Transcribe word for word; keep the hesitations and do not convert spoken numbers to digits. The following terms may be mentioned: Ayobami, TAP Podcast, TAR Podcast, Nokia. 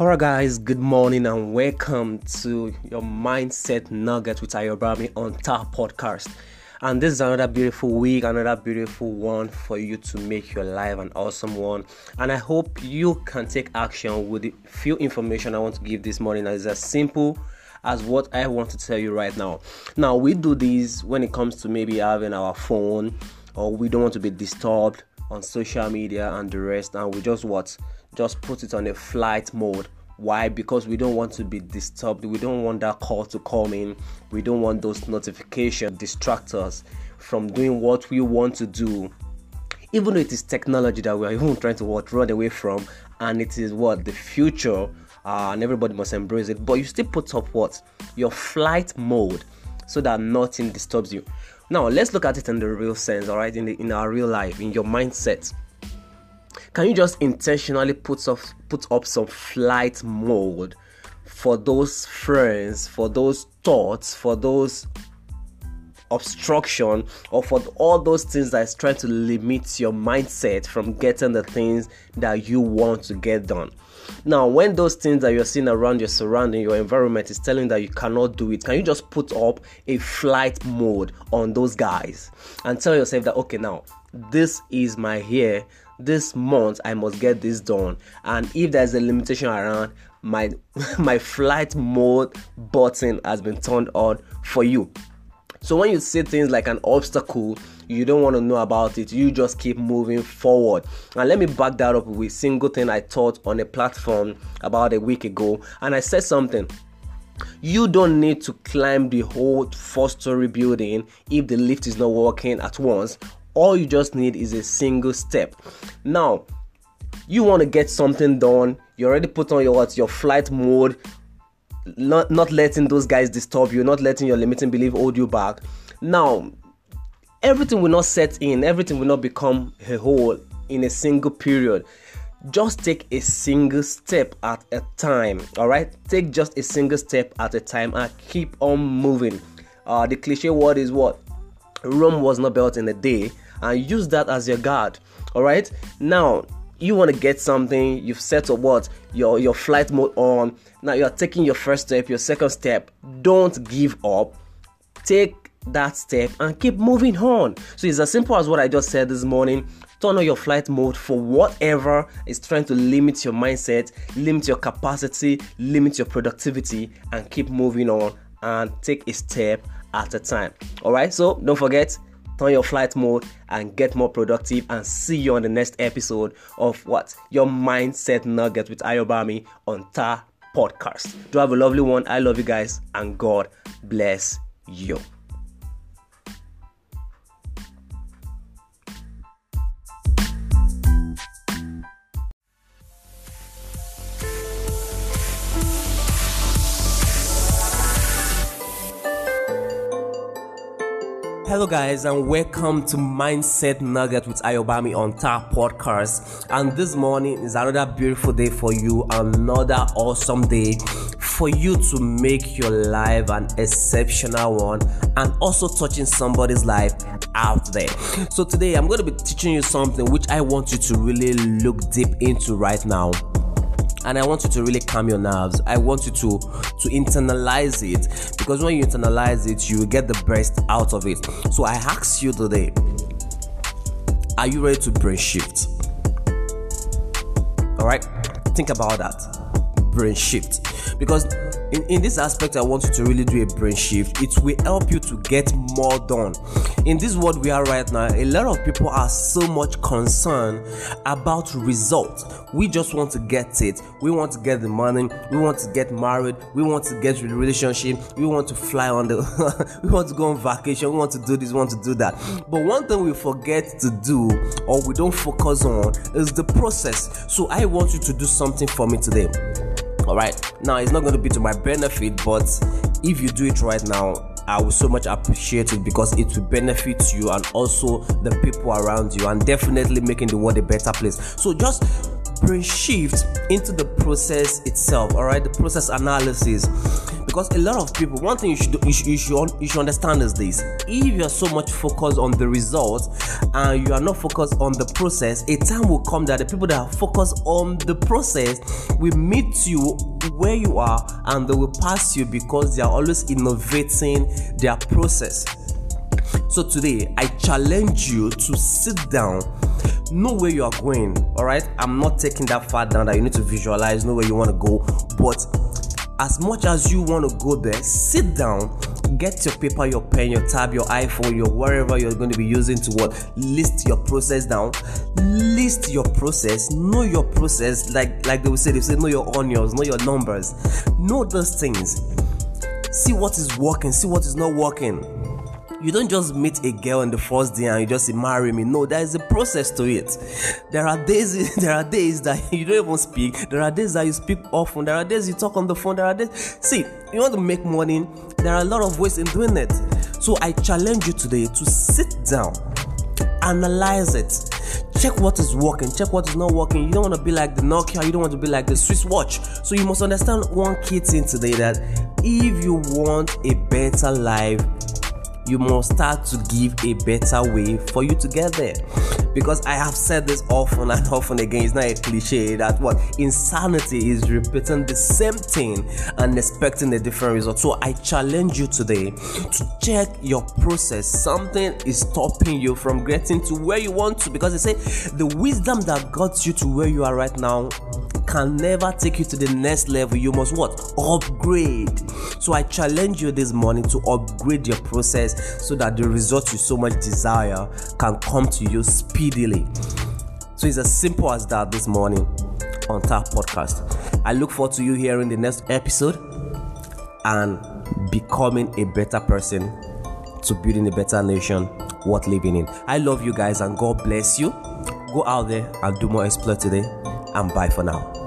Alright guys, good morning and welcome to your Mindset Nugget with Ayobami on T A P Podcast. And this is another beautiful week, another beautiful one for you to make your life an awesome one. And I hope you can take action with the few information I want to give this morning. It's as simple as what I want to tell you right now. Now, we do this when it comes to maybe having our phone, or we don't want to be disturbed on social media and the rest, and we just what? Just put it on a flight mode. Why? Because we don't want to be disturbed. We don't want that call to come in. We don't want those notifications distract us from doing what we want to do. Even though it is technology that we are even trying to what, run away from, and it is what the future, uh, and everybody must embrace it. But you still put up what your flight mode so that nothing disturbs you. Now let's look at it in the real sense. All right, in the, in our real life, in your mindset. Can you just intentionally put up, put up some flight mode for those friends, for those thoughts, for those obstruction, or for all those things that is trying to limit your mindset from getting the things that you want to get done? Now, when those things that you're seeing around your surrounding, your environment is telling that you cannot do it, can you just put up a flight mode on those guys and tell yourself that, okay, now, this is my year. This month I must get this done, and if there's a limitation around, my my flight mode button has been turned on for you. So when you see things like an obstacle, you don't want to know about it. You just keep moving forward. And let me back that up with a single thing I taught on a platform about a week ago, and I said something. You don't need to climb the whole four-story building if the lift is not working at once. All you just need is a single step. Now, you want to get something done. You already put on your what, your flight mode. Not not letting those guys disturb you. Not letting your limiting belief hold you back. Now, everything will not set in. Everything will not become a whole in a single period. Just take a single step at a time. All right? Take just a single step at a time and keep on moving. Uh, the cliche word is what? Rome was not built in a day, and use that as your guard. All right, now you want to get something, you've set up what your your flight mode on. Now you're taking your first step, your second step. Don't give up, take that step and keep moving on. So it's as simple as what I just said this morning. Turn on your flight mode for whatever is trying to limit your mindset, limit your capacity, limit your productivity, and keep moving on and take a step at a time. All right, so don't forget, turn your flight mode and get more productive, and see you on the next episode of what your Mindset Nugget with Ayobami on T A R Podcast. Do have a lovely one. I love you guys, and God bless you. Hello guys, and welcome to Mindset Nugget with Ayobami on T A P Podcast. And this morning is another beautiful day for you, another awesome day for you to make your life an exceptional one, and also touching somebody's life out there. So today I'm going to be teaching you something which I want you to really look deep into right now. And I want you to really calm your nerves. I want you to, to internalize it, because when you internalize it, you will get the best out of it. So I ask you today, are you ready to brain shift? All right, think about that, brain shift. Because in, in this aspect, I want you to really do a brain shift. It will help you to get more done. In this world we are right now, a lot of people are so much concerned about results. We just want to get it. We want to get the money. We want to get married. We want to get the relationship. We want to fly on the... we want to go on vacation. We want to do this. We want to do that. But one thing we forget to do, or we don't focus on, is the process. So I want you to do something for me today. All right. Now, it's not going to be to my benefit, but if you do it right now, I will so much appreciate it, because it will benefit you and also the people around you, and definitely making the world a better place. So just brain shift into the process itself, all right? The process analysis. Because a lot of people, one thing you should do, you should, you should, you should understand is this: if you are so much focused on the results and you are not focused on the process, a time will come that the people that are focused on the process will meet you where you are and they will pass you, because they are always innovating their process. So today, I challenge you to sit down, know where you are going. All right, I'm not taking that far down that you need to visualize, know where you want to go, but as much as you want to go there, sit down, get your paper, your pen, your tab, your iPhone, your wherever you're going to be using to what, list your process down, list your process, know your process, like like they will say, they say know your onions, know your numbers, know those things, see what is working, see what is not working. You don't just meet a girl on the first day and you just say, marry me. No, there is a process to it. There are days, there are days that you don't even speak. There are days that you speak often. There are days you talk on the phone. There are days. See, you want to make money. There are a lot of ways in doing it. So I challenge you today to sit down, analyze it, check what is working, check what is not working. You don't want to be like the Nokia. You don't want to be like the Swiss watch. So you must understand one key thing today, that if you want a better life, you must start to give a better way for you to get there. Because I have said this often and often again, it's not a cliche, that what, insanity is repeating the same thing and expecting a different result. So I challenge you today to check your process. Something is stopping you from getting to where you want to, because they say the wisdom that got you to where you are right now can never take you to the next level. You must what? Upgrade. So I challenge you this morning to upgrade your process so that the results you so much desire can come to you speedily. So it's as simple as that this morning on T A R Podcast. I look forward to you hearing the next episode and becoming a better person to building a better nation worth living in. I love you guys and God bless you. Go out there and do more explore today, and bye for now.